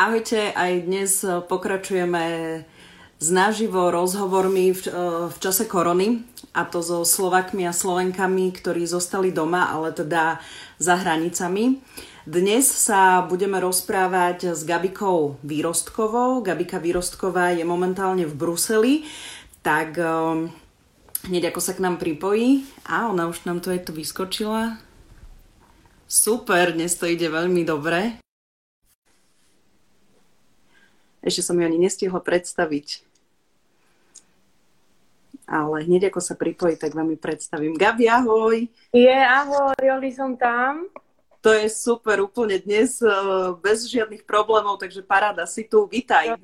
Ahojte, aj dnes pokračujeme s naživo rozhovormi v čase korony, a to so Slovakmi a Slovenkami, ktorí zostali doma, ale teda za hranicami. Dnes sa budeme rozprávať s Gabikou Výrostkovou. Gabika Výrostková je momentálne v Bruseli, tak hneď ako sa k nám pripojí. A ona už nám tu aj tu vyskočila. Super, dnes to ide veľmi dobre. Ešte som ju ani nestihla predstaviť. Ale hneď ako sa pripojí, tak vám ju predstavím. Gabi, ahoj! Ahoj, Joli, som tam. To je super, úplne dnes bez žiadnych problémov, takže paráda, si tu, vitaj.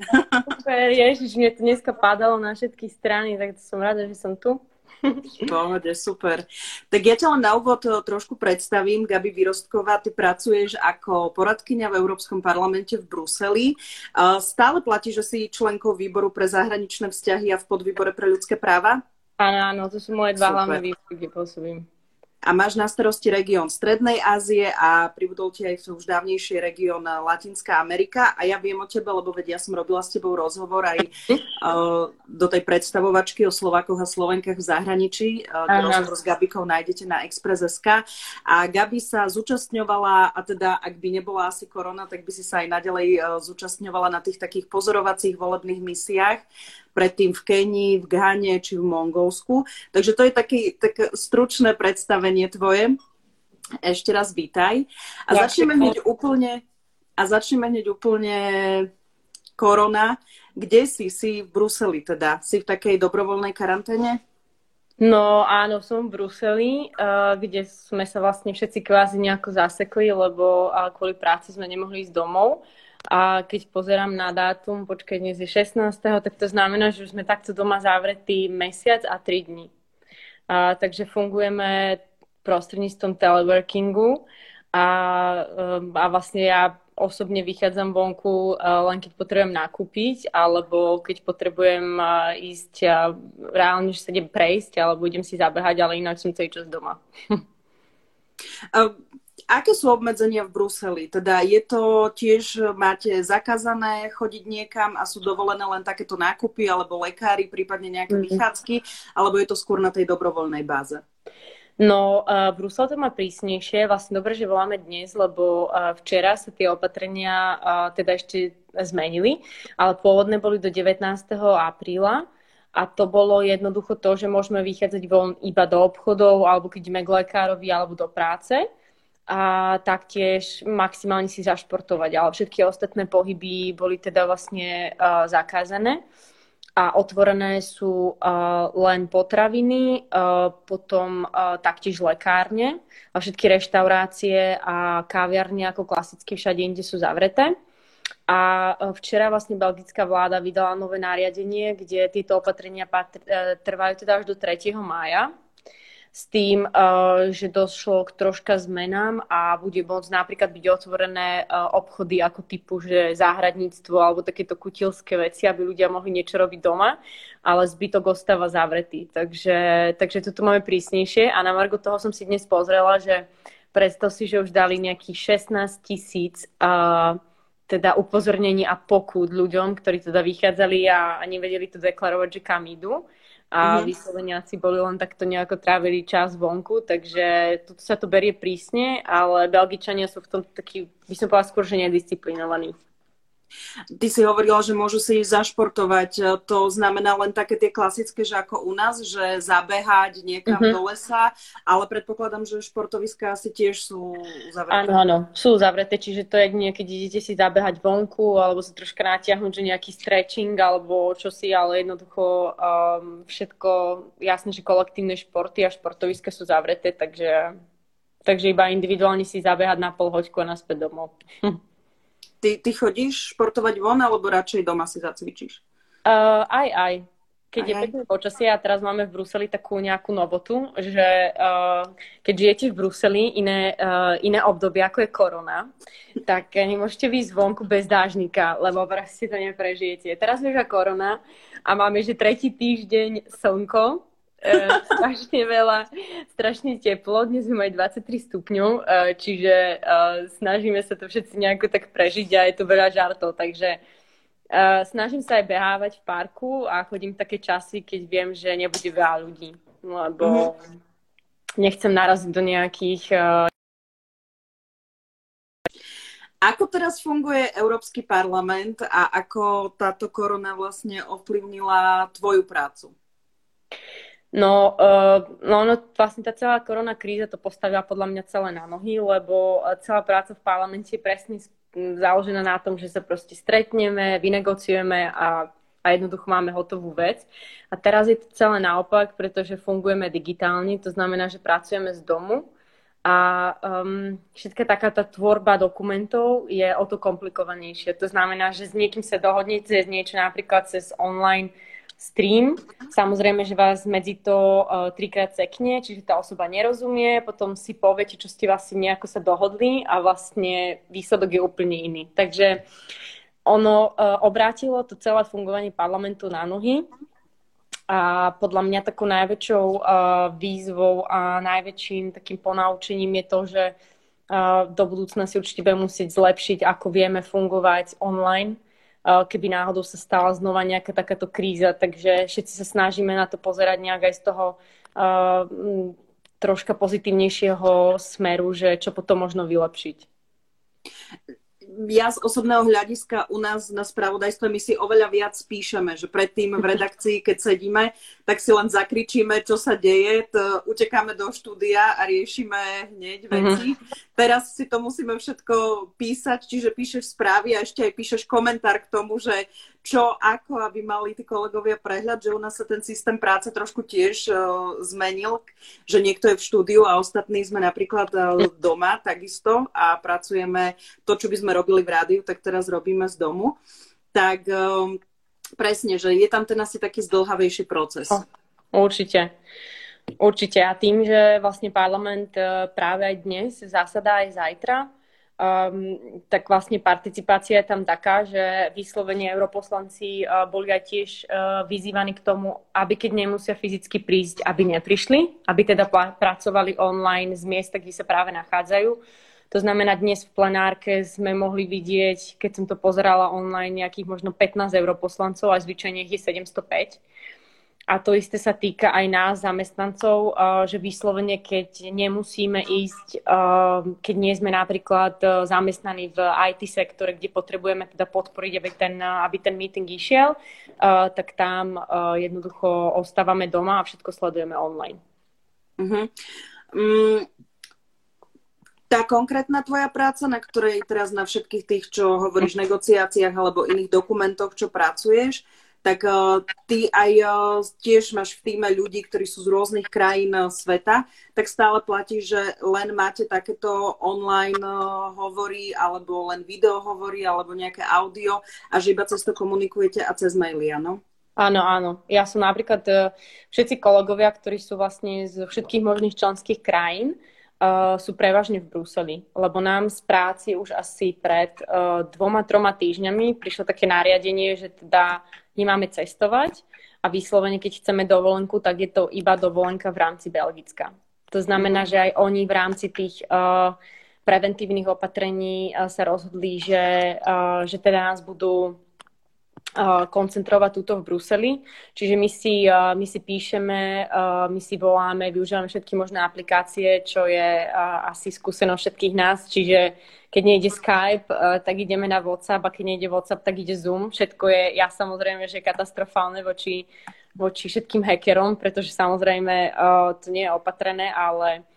Super, ježiš, mne to dneska padalo na všetky strany, tak som rada, že som tu. Pohode, super. Tak ja ťa len na úvod trošku predstavím. Gabi Výrostková, ty pracuješ ako poradkyňa v Európskom parlamente v Bruseli. Stále platí, že si členkou výboru pre zahraničné vzťahy a v podvýbore pre ľudské práva? Áno, to sú moje dva hlavné výbory, kde pôsobím. A máš na starosti región Strednej Ázie a pribudol ti aj už dávnejší región Latinská Amerika. A ja viem o tebe, lebo veď ja som robila s tebou rozhovor aj do tej predstavovačky o Slovákoch a Slovenkách v zahraničí. Rozhovor s Gabikou nájdete na Express.sk. A Gabi sa zúčastňovala, a teda ak by nebola asi korona, tak by si sa aj naďalej zúčastňovala na tých takých pozorovacích volebných misiách. Predtým v Kenii, v Ghane či v Mongolsku. Takže to je také stručné predstavenie tvoje. Ešte raz vítaj. A začneme hneď úplne korona. Kde si? Si v Bruseli teda? Si v takej dobrovoľnej karanténe? No áno, som v Bruseli, kde sme sa vlastne všetci kvázi nejako zasekli, lebo kvôli práci sme nemohli ísť domov. A keď pozerám na dátum, počkaj, dnes je 16., tak to znamená, že už sme takto doma zavretí mesiac a 3 dní. Takže fungujeme prostredníctvom teleworkingu a vlastne ja osobne vychádzam vonku len keď potrebujem nakúpiť alebo keď potrebujem ísť reálne, že sa idem prejsť alebo idem si zabehať, ale ináč som celý čas doma. Aké sú obmedzenia v Bruseli? Teda je to tiež, máte zakázané chodiť niekam a sú dovolené len takéto nákupy alebo lekári, prípadne nejaké vychádzky, alebo je to skôr na tej dobrovoľnej báze? No, Brusel to má prísnejšie. Vlastne dobre, že voláme dnes, lebo včera sa tie opatrenia teda ešte zmenili, ale pôvodne boli do 19. apríla. A to bolo jednoducho to, že môžeme vychádzať von iba do obchodov, alebo keď ideme k lekárovi, alebo do práce. A taktiež maximálne si zašportovať, ale všetky ostatné pohyby boli teda vlastne zakázané a otvorené sú len potraviny, potom taktiež lekárne a všetky reštaurácie a kaviarne ako klasicky všade inde sú zavreté. A včera vlastne belgická vláda vydala nové nariadenie, kde tieto opatrenia trvajú teda až do 3. mája. S tým, že došlo k troška zmenám a bude môcť napríklad byť otvorené obchody ako typu, že záhradníctvo alebo takéto kutilské veci, aby ľudia mohli niečo robiť doma, ale zbytok ostáva zavretý. Takže toto máme prísnejšie a na margo toho som si dnes pozrela, že predstav si, že už dali nejakých 16 000 teda upozornení a pokút ľuďom, ktorí teda vychádzali a nevedeli to deklarovať, že kam idú. A vysloveniaci boli len takto nejako trávili čas vonku, takže toto sa to berie prísne, ale Belgičania sú v tom takí, by som povedala skôr, že nedisciplinovaní. Ty si hovorila, že môžu si zašportovať, to znamená len také tie klasické, že ako u nás, že zabehať niekam do lesa, ale predpokladám, že športoviská asi tiež sú zavreté. Áno, sú zavreté, čiže to je niekedy idete si zabehať vonku alebo sa troška natiahnuť, že nejaký stretching alebo čosi, ale jednoducho všetko, jasné, že kolektívne športy a športoviska sú zavreté, takže iba individuálne si zabehať na pol hoďku a naspäť domov. Ty chodíš športovať von, alebo radšej doma si zacvičíš? Aj. Keď je pekné počasie a teraz máme v Bruseli takú nejakú novotu, že keď žijete v Bruseli iné obdobie, ako je korona, tak nemôžete výjsť vonku bez dážnika, lebo proste to neprežijete. Teraz beža korona a máme, že 3. týždeň slnko, strašne veľa, strašne teplo, dnes sme mali 23 stupňov, čiže snažíme sa to všetci nejako tak prežiť a je to veľa žartov, takže snažím sa aj behávať v parku a chodím také časy, keď viem, že nebude veľa ľudí, lebo nechcem naraziť do nejakých... Ako teraz funguje Európsky parlament a ako táto korona vlastne ovplyvnila tvoju prácu? No, vlastne tá celá korona kríza to postavila podľa mňa celé na nohy, lebo celá práca v parlamente je presne založená na tom, že sa proste stretneme, vynegociujeme a jednoducho máme hotovú vec. A teraz je to celé naopak, pretože fungujeme digitálne, to znamená, že pracujeme z domu. A všetka taká tá tvorba dokumentov je o to komplikovanejšia. To znamená, že s niekým sa dohodne cez niečo, napríklad cez online stream. Samozrejme, že vás medzi to trikrát sekne, čiže tá osoba nerozumie, potom si poviete, čo ste vlastne nejako sa dohodli a vlastne výsledok je úplne iný. Takže ono obrátilo to celé fungovanie parlamentu na nohy. A podľa mňa takou najväčšou výzvou a najväčším takým ponaučením je to, že do budúcna si určite budeme musieť zlepšiť, ako vieme fungovať online, keby náhodou sa stala znova nejaká takáto kríza. Takže všetci sa snažíme na to pozerať nejak aj z toho troška pozitívnejšieho smeru, že čo potom možno vylepšiť. Ja z osobného hľadiska u nás na spravodajstve my si oveľa viac píšeme, že predtým v redakcii, keď sedíme, tak si len zakričíme, čo sa deje, utekáme do štúdia a riešime hneď veci. Teraz si to musíme všetko písať, čiže píšeš správy a ešte aj píšeš komentár k tomu, že čo, ako, aby mali tí kolegovia prehľad, že u nás sa ten systém práce trošku tiež zmenil, že niekto je v štúdiu a ostatní sme napríklad doma takisto a pracujeme to, čo by sme robili v rádiu, tak teraz robíme z domu. Tak presne, že je tam ten asi taký zdĺhavejší proces. Určite. Určite. A tým, že vlastne parlament práve aj dnes zasadá aj zajtra, tak vlastne participácia je tam taká, že vyslovene europoslanci boli aj tiež vyzývaní k tomu, aby keď nemusia fyzicky prísť, aby neprišli, aby teda pracovali online z miesta, kde sa práve nachádzajú. To znamená, dnes v plenárke sme mohli vidieť, keď som to pozerala online, nejakých možno 15 europoslancov a zvyčajne ich je 705. A to isté sa týka aj nás, zamestnancov, že vyslovene, keď nemusíme ísť, keď nie sme napríklad zamestnaní v IT sektore, kde potrebujeme teda podporiť, aby ten meeting išiel, tak tam jednoducho ostávame doma a všetko sledujeme online. Uh-huh. Tá konkrétna tvoja práca, na ktorej teraz na všetkých tých, čo hovoríš v negociáciách alebo iných dokumentoch, čo pracuješ, tak ty aj tiež máš v týme ľudí, ktorí sú z rôznych krajín sveta, tak stále platí, že len máte takéto online hovory alebo len videohovory alebo nejaké audio a že iba cez to komunikujete a cez maily, áno? Áno, áno. Ja som napríklad všetci kolegovia, ktorí sú vlastne z všetkých možných členských krajín, sú prevažne v Bruseli, lebo nám z práci už asi pred 2-3 týždňami prišlo také nariadenie, že teda nemáme cestovať a vyslovene, keď chceme dovolenku, tak je to iba dovolenka v rámci Belgicka. To znamená, že aj oni v rámci tých preventívnych opatrení sa rozhodli, že teda nás budú koncentrovať túto v Bruseli. Čiže my si píšeme, my si voláme, využívame všetky možné aplikácie, čo je asi skúsenosť všetkých nás. Čiže keď nejde Skype, tak ideme na WhatsApp a keď nejde WhatsApp, tak ide Zoom. Všetko je, ja samozrejme, že je katastrofálne voči všetkým hackerom, pretože samozrejme to nie je opatrené, ale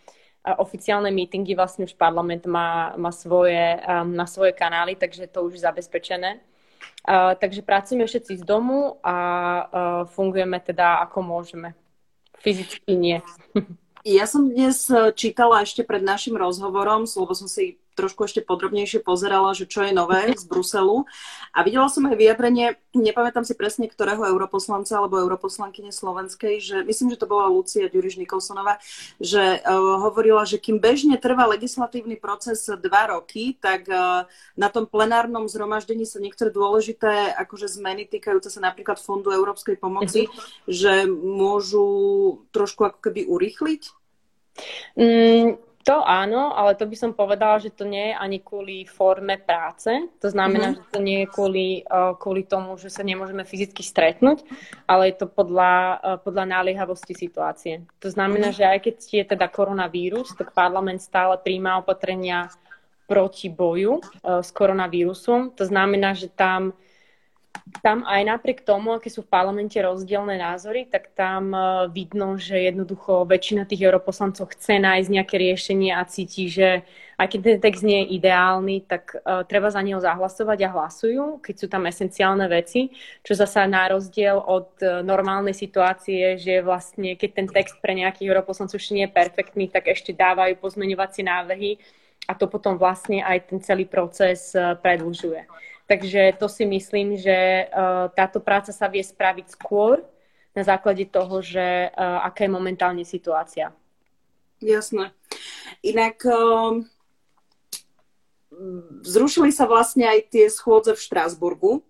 oficiálne meetingy vlastne už parlament má svoje kanály, takže to už je zabezpečené. Takže pracujeme všetci z domu a fungujeme teda ako môžeme. Fyzicky nie. Ja som dnes čítala ešte pred našim rozhovorom, lebo som si trošku ešte podrobnejšie pozerala, že čo je nové z Bruselu. A videla som aj vyjadrenie, nepamätám si presne, ktorého europoslanca alebo europoslankyne slovenskej, že myslím, že to bola Lucia Ďuriš-Nikolsonová, že hovorila, že kým bežne trvá legislatívny proces 2 roky, tak na tom plenárnom zhromaždení sa niektoré dôležité akože zmeny týkajúce sa napríklad Fondu európskej pomoci, že môžu trošku ako keby urýchliť? To áno, ale to by som povedala, že to nie je ani kvôli forme práce. To znamená, že to nie je kvôli tomu, že sa nemôžeme fyzicky stretnúť, ale je to podľa naliehavosti situácie. To znamená, že aj keď je teda koronavírus, tak parlament stále príjma opatrenia proti boju s koronavírusom. To znamená, že tam aj napriek tomu, aké sú v parlamente rozdielne názory, tak tam vidno, že jednoducho väčšina tých europoslancov chce nájsť nejaké riešenie a cíti, že aj keď ten text nie je ideálny, tak treba za neho zahlasovať a hlasujú, keď sú tam esenciálne veci, čo zasa na rozdiel od normálnej situácie, že vlastne keď ten text pre nejakých europoslancov ešte nie je perfektný, tak ešte dávajú pozmeňovacie návrhy a to potom vlastne aj ten celý proces predĺžuje. Takže to si myslím, že táto práca sa vie spraviť skôr na základe toho, že aká je momentálne situácia. Jasné. Inak zrušili sa vlastne aj tie schôdze v Štrasburgu.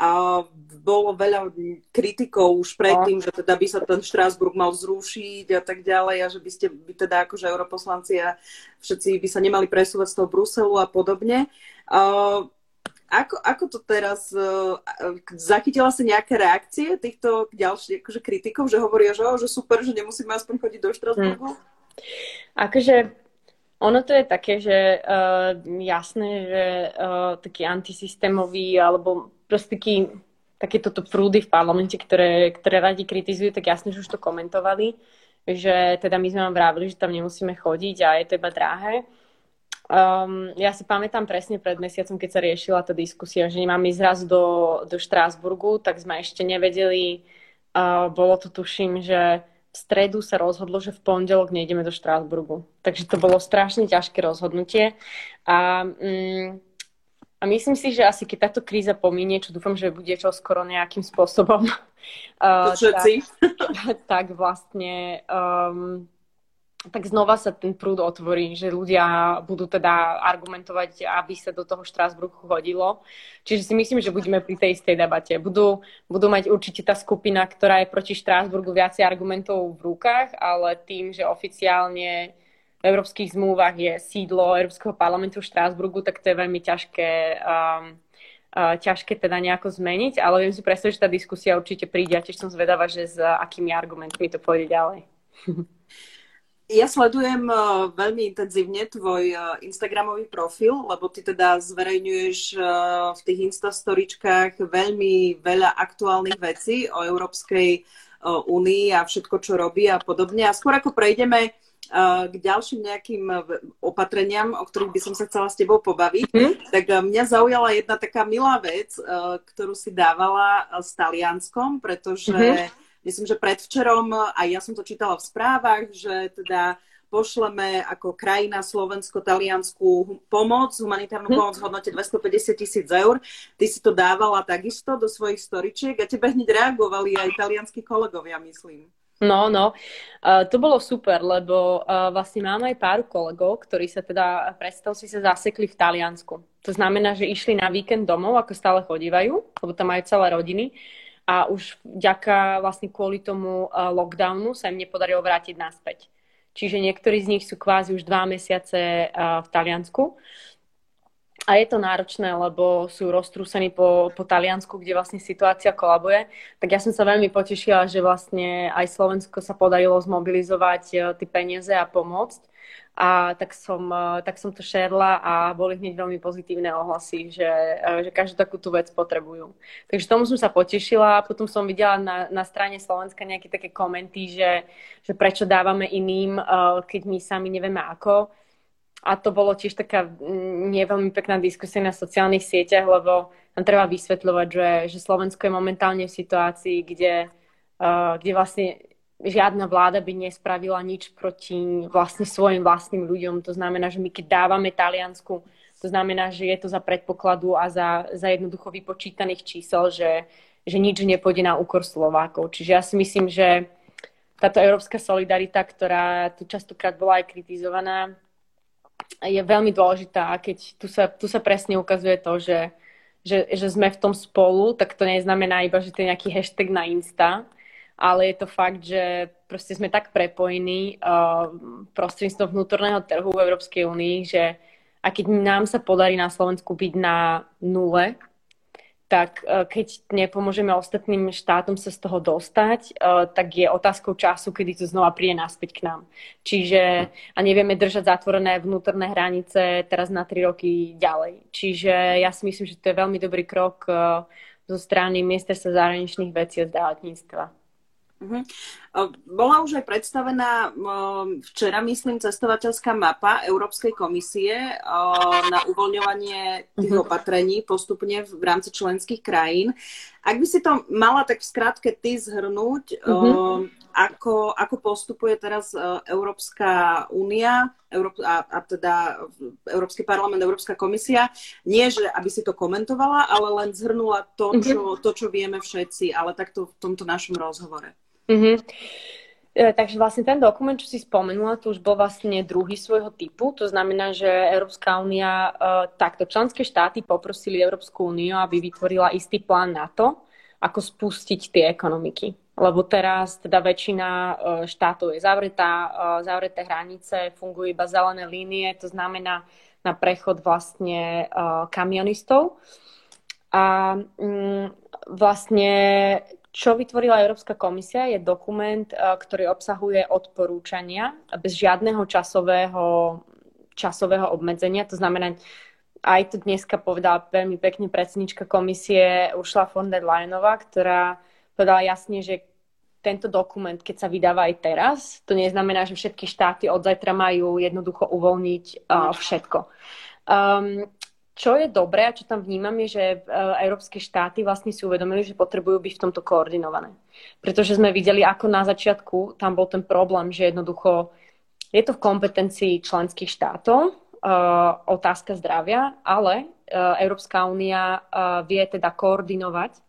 A bolo veľa kritikov už predtým, že teda by sa ten Štrasburg mal zrušiť a tak ďalej a že by ste by teda akože europoslanci a všetci by sa nemali presúvať z toho Bruselu a podobne. Ako to teraz, zachytila sa nejaké reakcie týchto ďalších akože kritikov, že hovoria, že super, že nemusíme aspoň chodiť do Štrasburgu? Akože ono to je také, že jasné, že taký antisystémový alebo proste takéto prúdy v parlamente, ktoré radi kritizujú, tak jasné, že už to komentovali, že teda my sme vám vravili, že tam nemusíme chodiť a je to iba drahé. Ja si pamätám presne pred mesiacom, keď sa riešila tá diskusia, že nemáme zraz do Štrasburgu, tak sme ešte nevedeli, bolo to tuším, že v stredu sa rozhodlo, že v pondelok nejdeme do Štrasburgu. Takže to bolo strašne ťažké rozhodnutie a myslím si, že asi keď táto kríza pominie, čo dúfam, že bude čoskoro nejakým spôsobom, tak vlastne... tak znova sa ten prúd otvorí, že ľudia budú teda argumentovať, aby sa do toho Štrasburgu chodilo. Čiže si myslím, že budeme pri tej istej debate. Budú mať určite tá skupina, ktorá je proti Štrasburgu, viacej argumentov v rukách, ale tým, že oficiálne v európskych zmluvách je sídlo Európskeho parlamentu v Štrasburgu, tak to je veľmi ťažké teda nejako zmeniť. Ale viem si predstaviť, že tá diskusia určite príde a tiež som zvedavá, že s akými argumentmi to pôjde ďalej. Ja sledujem veľmi intenzívne tvoj Instagramový profil, lebo ty teda zverejňuješ v tých Instastoričkách veľmi veľa aktuálnych vecí o Európskej únii a všetko, čo robí a podobne. A skôr ako prejdeme k ďalším nejakým opatreniam, o ktorých by som sa chcela s tebou pobaviť, tak mňa zaujala jedna taká milá vec, ktorú si dávala s Talianskom, pretože... Myslím, že predvčerom, aj ja som to čítala v správach, že teda pošleme ako krajina Slovensko-Taliansku pomoc, humanitárnu pomoc v hodnote 250 000 eur. Ty si to dávala takisto do svojich storičiek a tebe hneď reagovali aj talianskí kolegovia, myslím. No, to bolo super, lebo vlastne máme aj pár kolegov, ktorí sa teda, predstav si, sa zasekli v Taliansku. To znamená, že išli na víkend domov, ako stále chodívajú, lebo tam majú celé rodiny. A už vlastne kvôli tomu lockdownu sa im nepodarilo vrátiť naspäť. Čiže niektorí z nich sú kvázi už 2 mesiace v Taliansku. A je to náročné, lebo sú roztrúsení po Taliansku, kde vlastne situácia kolabuje. Tak ja som sa veľmi potešila, že vlastne aj Slovensko sa podarilo zmobilizovať tie peniaze a pomôcť. A tak som to šerla a boli hneď veľmi pozitívne ohlasy, že každú takúto vec potrebujú. Takže tomu som sa potešila. Potom som videla na strane Slovenska nejaké také komenty, že prečo dávame iným, keď my sami nevieme ako. A to bolo tiež taká nie veľmi pekná diskusia na sociálnych sieťach, lebo tam treba vysvetľovať, že Slovensko je momentálne v situácii, kde vlastne žiadna vláda by nespravila nič proti vlastne svojim vlastným ľuďom. To znamená, že my keď dávame Taliansku, to znamená, že je to za predpokladu a za jednoducho vypočítaných čísel, že nič nepôjde na úkor Slovákov. Čiže ja si myslím, že táto európska solidarita, ktorá tu častokrát bola aj kritizovaná, je veľmi dôležitá. A keď tu sa presne ukazuje to, že sme v tom spolu, tak to neznamená iba, že to je nejaký hashtag na Insta, ale je to fakt, že proste sme tak prepojení prostredníctvom vnútorného trhu v Európskej únii, že a keď nám sa podarí na Slovensku byť na nule, tak keď nepomôžeme ostatným štátom sa z toho dostať, tak je otázkou času, kedy to znova príde naspäť k nám. Čiže a nevieme držať zatvorené vnútorné hranice teraz na 3 roky ďalej. Čiže ja si myslím, že to je veľmi dobrý krok zo strany ministerstva zahraničných vecí a zdravotníctva. Bola už aj predstavená včera, myslím, cestovateľská mapa Európskej komisie na uvoľňovanie tých opatrení postupne v rámci členských krajín. Ak by si to mala tak v skratke ty zhrnúť, ako postupuje teraz Európska únia a teda Európsky parlament, Európska komisia, nie že aby si to komentovala, ale len zhrnula to, čo vieme všetci, ale takto v tomto našom rozhovore. Takže vlastne ten dokument, čo si spomenula, to už bol vlastne druhý svojho typu. To znamená, že Európska únia, takto členské štáty poprosili Európsku úniu, aby vytvorila istý plán na to, ako spustiť tie ekonomiky. Lebo teraz teda väčšina štátov je zavreté hranice, fungujú iba zelené línie, to znamená na prechod vlastne kamionistov. A vlastne čo vytvorila Európska komisia, je dokument, ktorý obsahuje odporúčania bez žiadneho časového obmedzenia. To znamená, aj to dneska povedala veľmi pekne predsednička komisie Ursula von der Leyenová, ktorá povedala jasne, že tento dokument, keď sa vydáva aj teraz, to neznamená, že všetky štáty od zajtra majú jednoducho uvoľniť všetko. Čo je dobré a čo tam vnímam je, že európske štáty vlastne si uvedomili, že potrebujú byť v tomto koordinované. Pretože sme videli, ako na začiatku tam bol ten problém, že jednoducho je to v kompetencii členských štátov, otázka zdravia, ale Európska únia vie teda koordinovať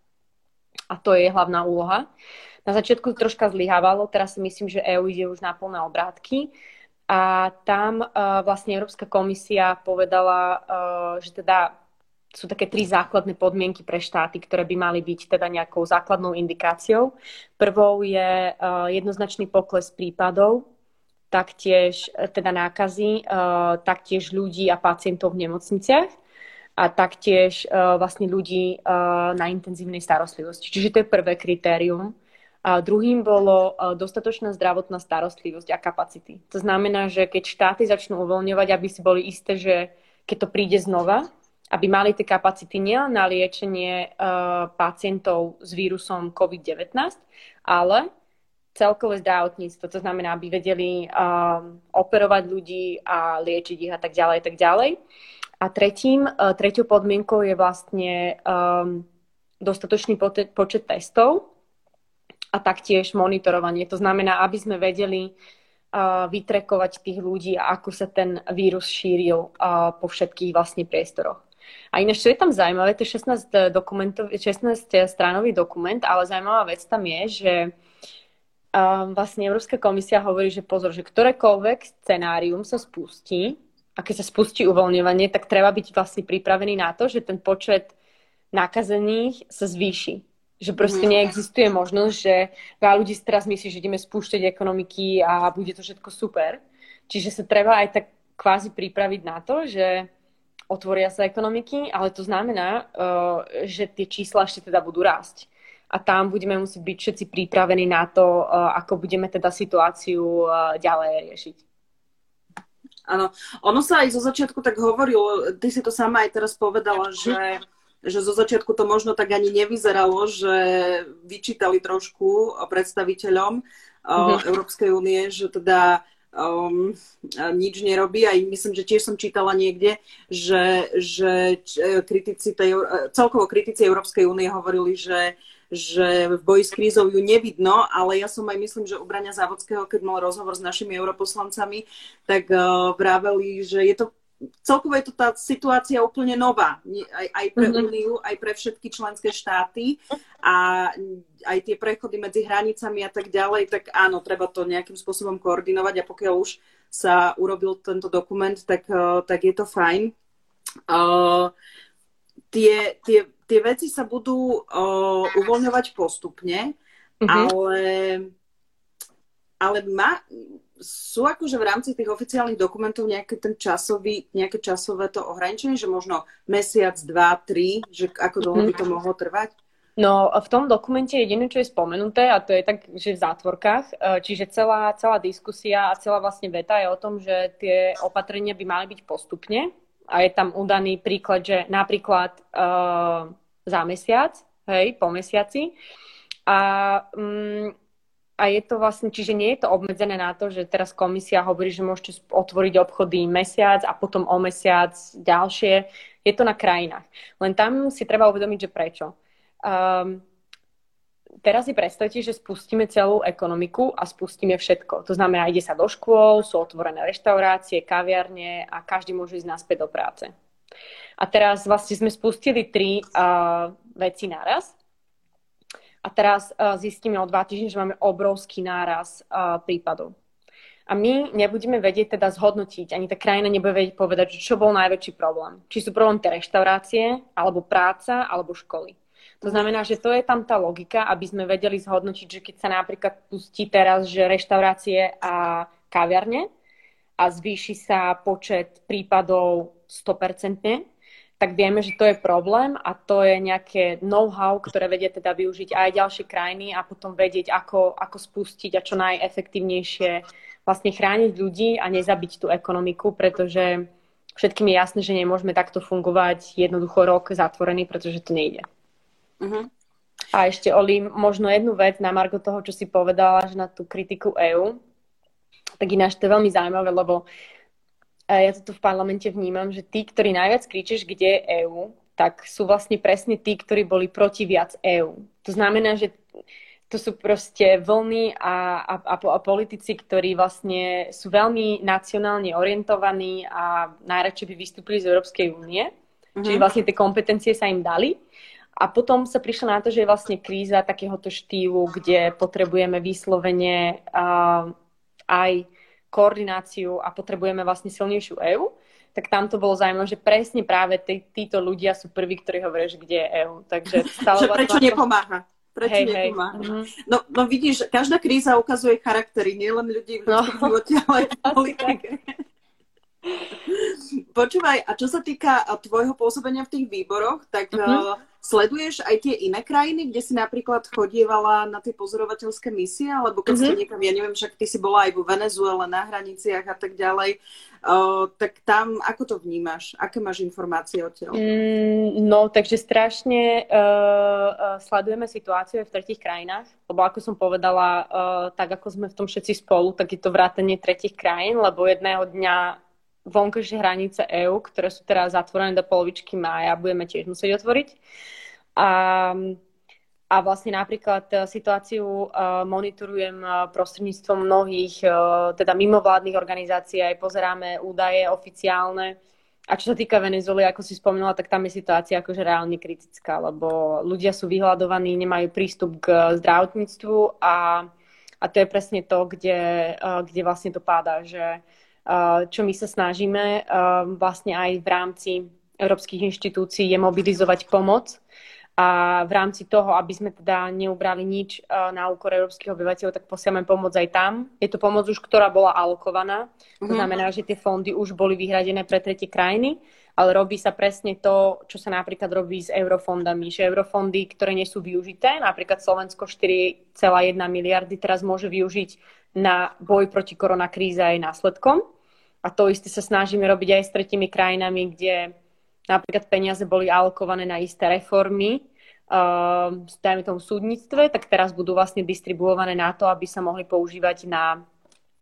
a to je hlavná úloha. Na začiatku to troška zlyhávalo, teraz si myslím, že EU ide už na plné obrátky. A tam vlastne Európska komisia povedala, že teda sú také 3 základné podmienky pre štáty, ktoré by mali byť teda nejakou základnou indikáciou. Prvou je jednoznačný pokles prípadov, taktiež teda nákazy, taktiež ľudí a pacientov v nemocniciach a taktiež vlastne ľudí na intenzívnej starostlivosti. Čiže to je prvé kritérium. A druhým bolo dostatočná zdravotná starostlivosť a kapacity. To znamená, že keď štáty začnú uvoľňovať, aby si boli isté, že keď to príde znova, aby mali tie kapacity nielen na liečenie pacientov s vírusom COVID-19, ale celkové zdravotníctvo. To znamená, aby vedeli operovať ľudí a liečiť ich a tak ďalej, tak ďalej. A treťou podmienkou je vlastne dostatočný počet testov a taktiež monitorovanie. To znamená, aby sme vedeli vytrekovať tých ľudí a ako sa ten vírus šíril po všetkých vlastne priestoroch. A ináč, čo je tam zaujímavé, to je 16-stranový dokument, ale zaujímavá vec tam je, že vlastne Európska komisia hovorí, že pozor, že ktorékoľvek scenárium sa spustí a keď sa spustí uvoľňovanie, tak treba byť vlastne pripravený na to, že ten počet nakazených sa zvýši. Že proste neexistuje možnosť, že veľa ľudí teraz myslí, že ideme spúšťať ekonomiky a bude to všetko super. Čiže sa treba aj tak kvázi pripraviť na to, že otvoria sa ekonomiky, ale to znamená, že tie čísla ešte teda budú rásť. A tam budeme musieť byť všetci pripravení na to, ako budeme teda situáciu ďalej riešiť. Áno, ono sa aj zo začiatku tak hovorilo, ty si to sama aj teraz povedala, že zo začiatku to možno tak ani nevyzeralo, že vyčítali trošku predstaviteľom Európskej únie, že teda nič nerobí. Aj myslím, že tiež som čítala niekde, že kritici celkovo kritici Európskej únie hovorili, že že v boji s krízou ju nevidno, ale ja som aj myslím, že u Brania Závodského, keď mal rozhovor s našimi europoslancami, tak vraveli, že je to celkovo je to tá situácia úplne nová. Aj pre Úniu, aj pre všetky členské štáty a aj tie prechody medzi hranicami a tak ďalej, tak áno, treba to nejakým spôsobom koordinovať a pokiaľ už sa urobil tento dokument, tak je to fajn. Tie veci sa budú uvoľňovať postupne, ale sú akože v rámci tých oficiálnych dokumentov nejaké časové to ohraničenie, že možno mesiac, 2, 3, že ako dlho by to mohlo trvať? No, v tom dokumente jediné, čo je spomenuté, a to je tak, že v zátvorkách, čiže celá diskusia a celá vlastne veta je o tom, že tie opatrenia by mali byť postupne a je tam udaný príklad, že napríklad za mesiac, hej, po mesiaci a je to vlastne, čiže nie je to obmedzené na to, že teraz komisia hovorí, že môžete otvoriť obchody mesiac a potom o mesiac ďalšie. Je to na krajinách. Len tam si treba uvedomiť, že prečo. Teraz si predstavte, že spustíme celú ekonomiku a spustíme všetko. To znamená, ide sa do škôl, sú otvorené reštaurácie, kaviarne a každý môže ísť naspäť do práce. A teraz vlastne sme spustili 3 veci naraz. A teraz zistíme o 2 týždne, že máme obrovský náraz prípadov. A my nebudeme vedieť teda zhodnotiť, ani tá krajina nebude vedieť povedať, čo bol najväčší problém. Či sú problém tie reštaurácie, alebo práca, alebo školy. To znamená, že to je tam tá logika, aby sme vedeli zhodnotiť, že keď sa napríklad pustí teraz, že reštaurácie a kaviarne a zvýši sa počet prípadov 100%, tak vieme, že to je problém a to je nejaké know-how, ktoré vedia teda využiť aj ďalšie krajiny a potom vedieť, ako spustiť a čo najefektívnejšie vlastne chrániť ľudí a nezabiť tú ekonomiku, pretože všetkým je jasné, že nemôžeme takto fungovať jednoducho rok zatvorený, pretože to nejde. Uh-huh. A ešte, Oli, možno jednu vec na margo toho, čo si povedala, že na tú kritiku EÚ, tak ináč to je veľmi zaujímavé, lebo ja to tu v parlamente vnímam, že tí, ktorí najviac kričíš, kde je EÚ, tak sú vlastne presne tí, ktorí boli proti viac EÚ. To znamená, že to sú proste vlny a politici, ktorí vlastne sú veľmi nacionálne orientovaní a najradšej by vystúpili z Európskej únie. Mhm. Čiže vlastne tie kompetencie sa im dali. A potom sa prišlo na to, že je vlastne kríza takéhoto štýlu, kde potrebujeme vyslovene aj koordináciu a potrebujeme vlastne silnejšiu EÚ, tak tam to bolo zaujímavé, že presne práve títo ľudia sú prví, ktorí hovoria, že kde je EÚ. Takže prečo nepomáha? Prečo nepomáha? Mm-hmm. No vidíš, každá kríza ukazuje charaktery, nielen ľudí v ľudskom živote, ale aj politike. Počúvaj, a čo sa týka tvojho pôsobenia v tých výboroch, tak sleduješ aj tie iné krajiny, kde si napríklad chodievala na tie pozorovateľské misie, alebo keď ste niekam, ja neviem, však ty si bola aj vo Venezuele na hraniciach a tak ďalej, tak tam ako to vnímaš? Aké máš informácie o tebe? No, takže strašne sledujeme situáciu v tretích krajinách, lebo ako som povedala, tak ako sme v tom všetci spolu, tak je to vrátanie tretích krajín, lebo jedného dňa vonkajšie hranice EÚ, ktoré sú teraz zatvorené do polovičky mája, budeme tiež musieť otvoriť. A vlastne napríklad situáciu monitorujem prostredníctvom mnohých teda mimovládnych organizácií, aj pozeráme údaje oficiálne. A čo sa týka Venezuely, ako si spomínala, tak tam je situácia akože reálne kritická, lebo ľudia sú vyhľadovaní, nemajú prístup k zdravotníctvu a to je presne to, kde vlastne to páda, že čo my sa snažíme vlastne aj v rámci európskych inštitúcií je mobilizovať pomoc a v rámci toho, aby sme teda neubrali nič na úkor európskych obyvateľov, tak posielame pomoc aj tam. Je to pomoc už, ktorá bola alokovaná. To znamená, že tie fondy už boli vyhradené pre tretie krajiny, ale robí sa presne to, čo sa napríklad robí s eurofondami. Že eurofondy, ktoré nie sú využité, napríklad Slovensko 4,1 miliardy teraz môže využiť na boj proti koronakríze aj následkom. A to isté sa snažíme robiť aj s tretími krajinami, kde napríklad peniaze boli alokované na isté reformy, dajme tomu súdnictve, tak teraz budú vlastne distribuované na to, aby sa mohli používať na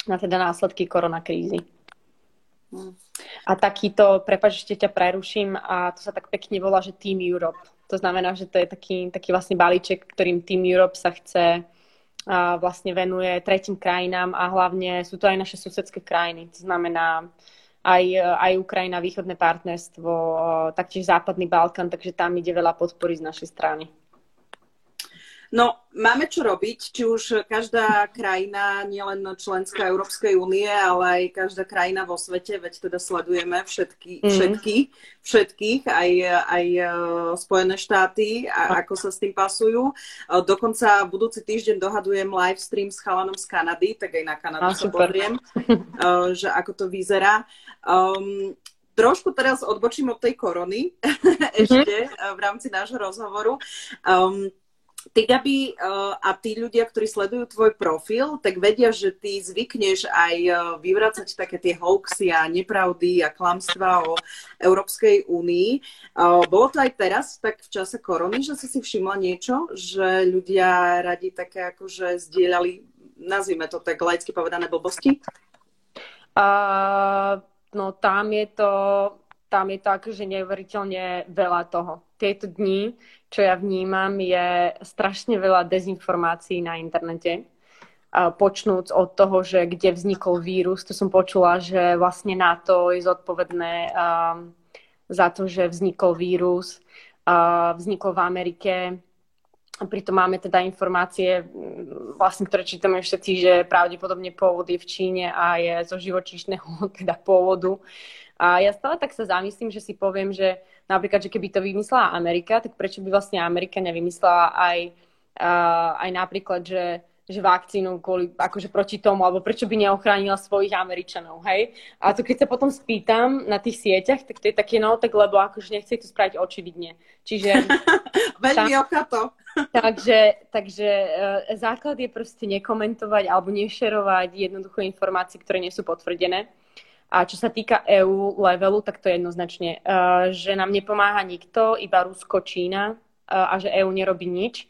teda následky koronakrízy. A takýto, prepáč, ešte ťa preruším, a to sa tak pekne volá, že Team Europe. To znamená, že to je taký vlastne balíček, ktorým Team Europe sa chce vlastne venuje tretím krajinám, a hlavne sú to aj naše susedské krajiny. To znamená aj Ukrajina, východné partnerstvo, taktiež Západný Balkán, takže tam ide veľa podpory z našej strany. No, máme čo robiť, či už každá krajina, nielen členská Európskej únie, ale aj každá krajina vo svete, veď teda sledujeme všetkých, aj Spojené štáty, a ako sa s tým pasujú. Dokonca budúci týždeň dohadujem live stream s chalanom z Kanady, tak aj na Kanadu sa pozriem, že ako to vyzerá. Trošku teraz odbočím od tej korony ešte v rámci nášho rozhovoru. Ty, Gabi, a tí ľudia, ktorí sledujú tvoj profil, tak vedia, že ty zvykneš aj vyvracať také tie hoaxy a nepravdy a klamstvá o Európskej únii. Bolo to aj teraz, tak v čase korony, že si si všimla niečo, že ľudia radi také akože zdieľali, nazvime to tak laicky povedané, blbosti? No tam je to akože neuveriteľne veľa toho. Tieto dni, čo ja vnímam, je strašne veľa dezinformácií na internete. Počnúc od toho, že kde vznikol vírus, to som počula, že vlastne NATO je zodpovedné za to, že vznikol vírus, vznikol v Amerike. Pritom máme teda informácie, vlastne, ktoré čítame všetci, že pravdepodobne pôvod je v Číne a je zo živočíšneho teda pôvodu. A ja stále tak sa zamyslím, že si poviem, že napríklad, že keby to vymyslela Amerika, tak prečo by vlastne Amerika nevymyslela aj napríklad, že vakcínu kvôli, akože proti tomu, alebo prečo by neochránila svojich Američanov, hej? A to keď sa potom spýtam na tých sieťach, tak to je také, no, tak lebo akože nechce to spraviť očividne. Čiže... Veľmi okato. Takže základ je proste nekomentovať alebo nešerovať jednoducho informácie, ktoré nie sú potvrdené. A čo sa týka EU levelu, tak to je jednoznačne, že nám nepomáha nikto, iba Rusko, Čína, a že EU nerobí nič.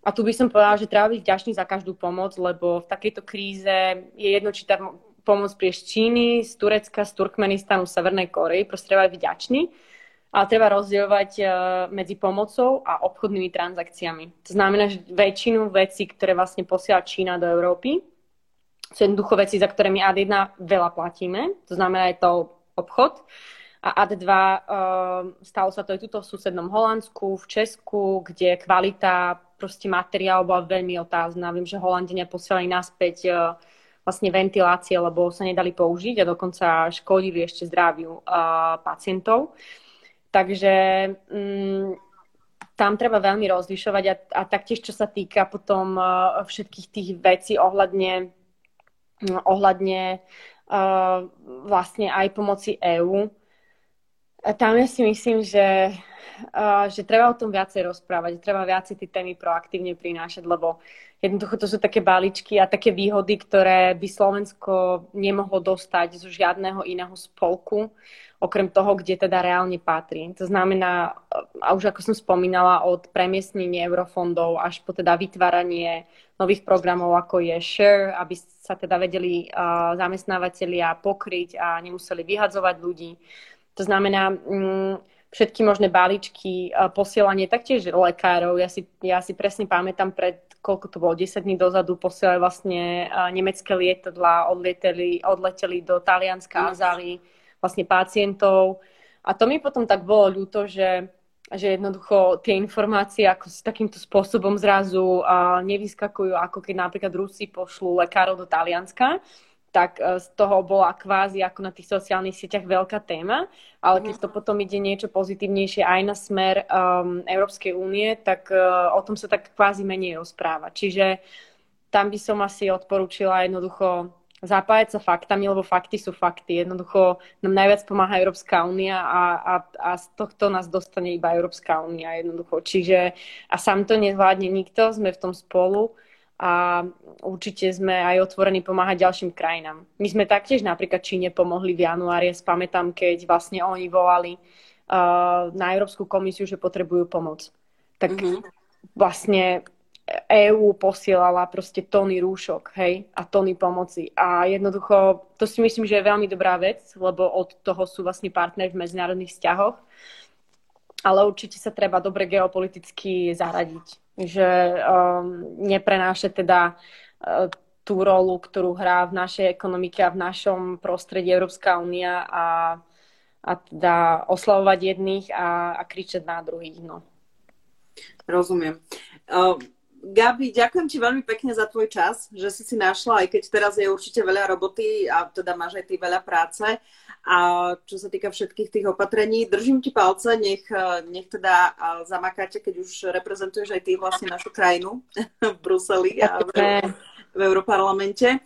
A tu by som povedala, že treba byť vďačný za každú pomoc, lebo v takejto kríze je jedno, či tá pomoc príde z Číny, z Turecka, z Turkmenistanu, z Severnej Korei. Proste treba byť vďačný. Ale treba rozdielovať medzi pomocou a obchodnými transakciami. To znamená, že väčšinu vecí, ktoré vlastne posiela Čína do Európy, sú jednoducho veci, za ktoré my AD1 veľa platíme, to znamená, je to obchod. A AD2, stalo sa to aj tuto v susednom Holandsku, v Česku, kde kvalita proste materiálu bola veľmi otázna. Viem, že Holandenia posielali naspäť vlastne ventilácie, lebo sa nedali použiť a dokonca škodili ešte zdraviu pacientov. Takže... tam treba veľmi rozlišovať a taktiež, čo sa týka potom všetkých tých vecí ohľadne vlastne aj pomoci EÚ. Tam ja si myslím, že treba o tom viacej rozprávať, treba viacej tie témy proaktívne prinášať, lebo jednoducho to sú také balíčky a také výhody, ktoré by Slovensko nemohlo dostať zo žiadneho iného spolku, okrem toho, kde teda reálne patrí. To znamená, a už ako som spomínala, od premiestnenia eurofondov až po teda vytváranie nových programov, ako je Share, aby sa teda vedeli zamestnávateľia pokryť a nemuseli vyhadzovať ľudí. To znamená všetky možné balíčky, posielanie taktiež lekárov. Ja si presne pamätám, pred koľko to bolo, 10 dní dozadu posielali vlastne nemecké lietadlá, odleteli do Talianska a vzali vlastne pacientov. A to mi potom tak bolo ľúto, že jednoducho tie informácie ako s takýmto spôsobom zrazu nevyskakujú, ako keď napríklad Rusi pošlú lekárov do Talianska, tak z toho bola kvázi ako na tých sociálnych sieťach veľká téma, ale keď to potom ide niečo pozitívnejšie aj na smer Európskej únie, tak o tom sa tak kvázi menej rozpráva. Čiže tam by som asi odporúčila jednoducho zapájať sa faktami, lebo fakty sú fakty. Jednoducho nám najviac pomáha Európska únia a z tohto nás dostane iba Európska únia jednoducho. Čiže a sám to nezvládne nikto, sme v tom spolu a určite sme aj otvorení pomáhať ďalším krajinám. My sme taktiež napríklad Číne pomohli v januári, spamätám, keď vlastne oni volali na Európsku komisiu, že potrebujú pomoc. Tak vlastne EÚ posielala proste tony rúšok, hej, a tony pomoci. A jednoducho, to si myslím, že je veľmi dobrá vec, lebo od toho sú vlastne partneri v medzinárodných vzťahoch. Ale určite sa treba dobre geopoliticky zaradiť. Že neprenášať teda tú rolu, ktorú hrá v našej ekonomike a v našom prostredí Európska únia a teda oslavovať jedných a kričať na druhých. No. Rozumiem. Gabi, ďakujem ti veľmi pekne za tvoj čas, že si našla, aj keď teraz je určite veľa roboty a teda máš aj ty veľa práce. A čo sa týka všetkých tých opatrení, držím ti palce, nech teda zamakáte, keď už reprezentuješ aj ty vlastne našu krajinu v Bruseli a v Europarlamente.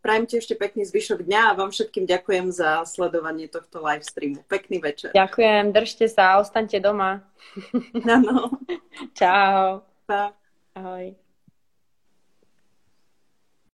Prajem ti ešte pekný zvyšok dňa a vám všetkým ďakujem za sledovanie tohto live streamu. Pekný večer. Ďakujem, držte sa, ostaňte doma. Áno. Čau. Pa.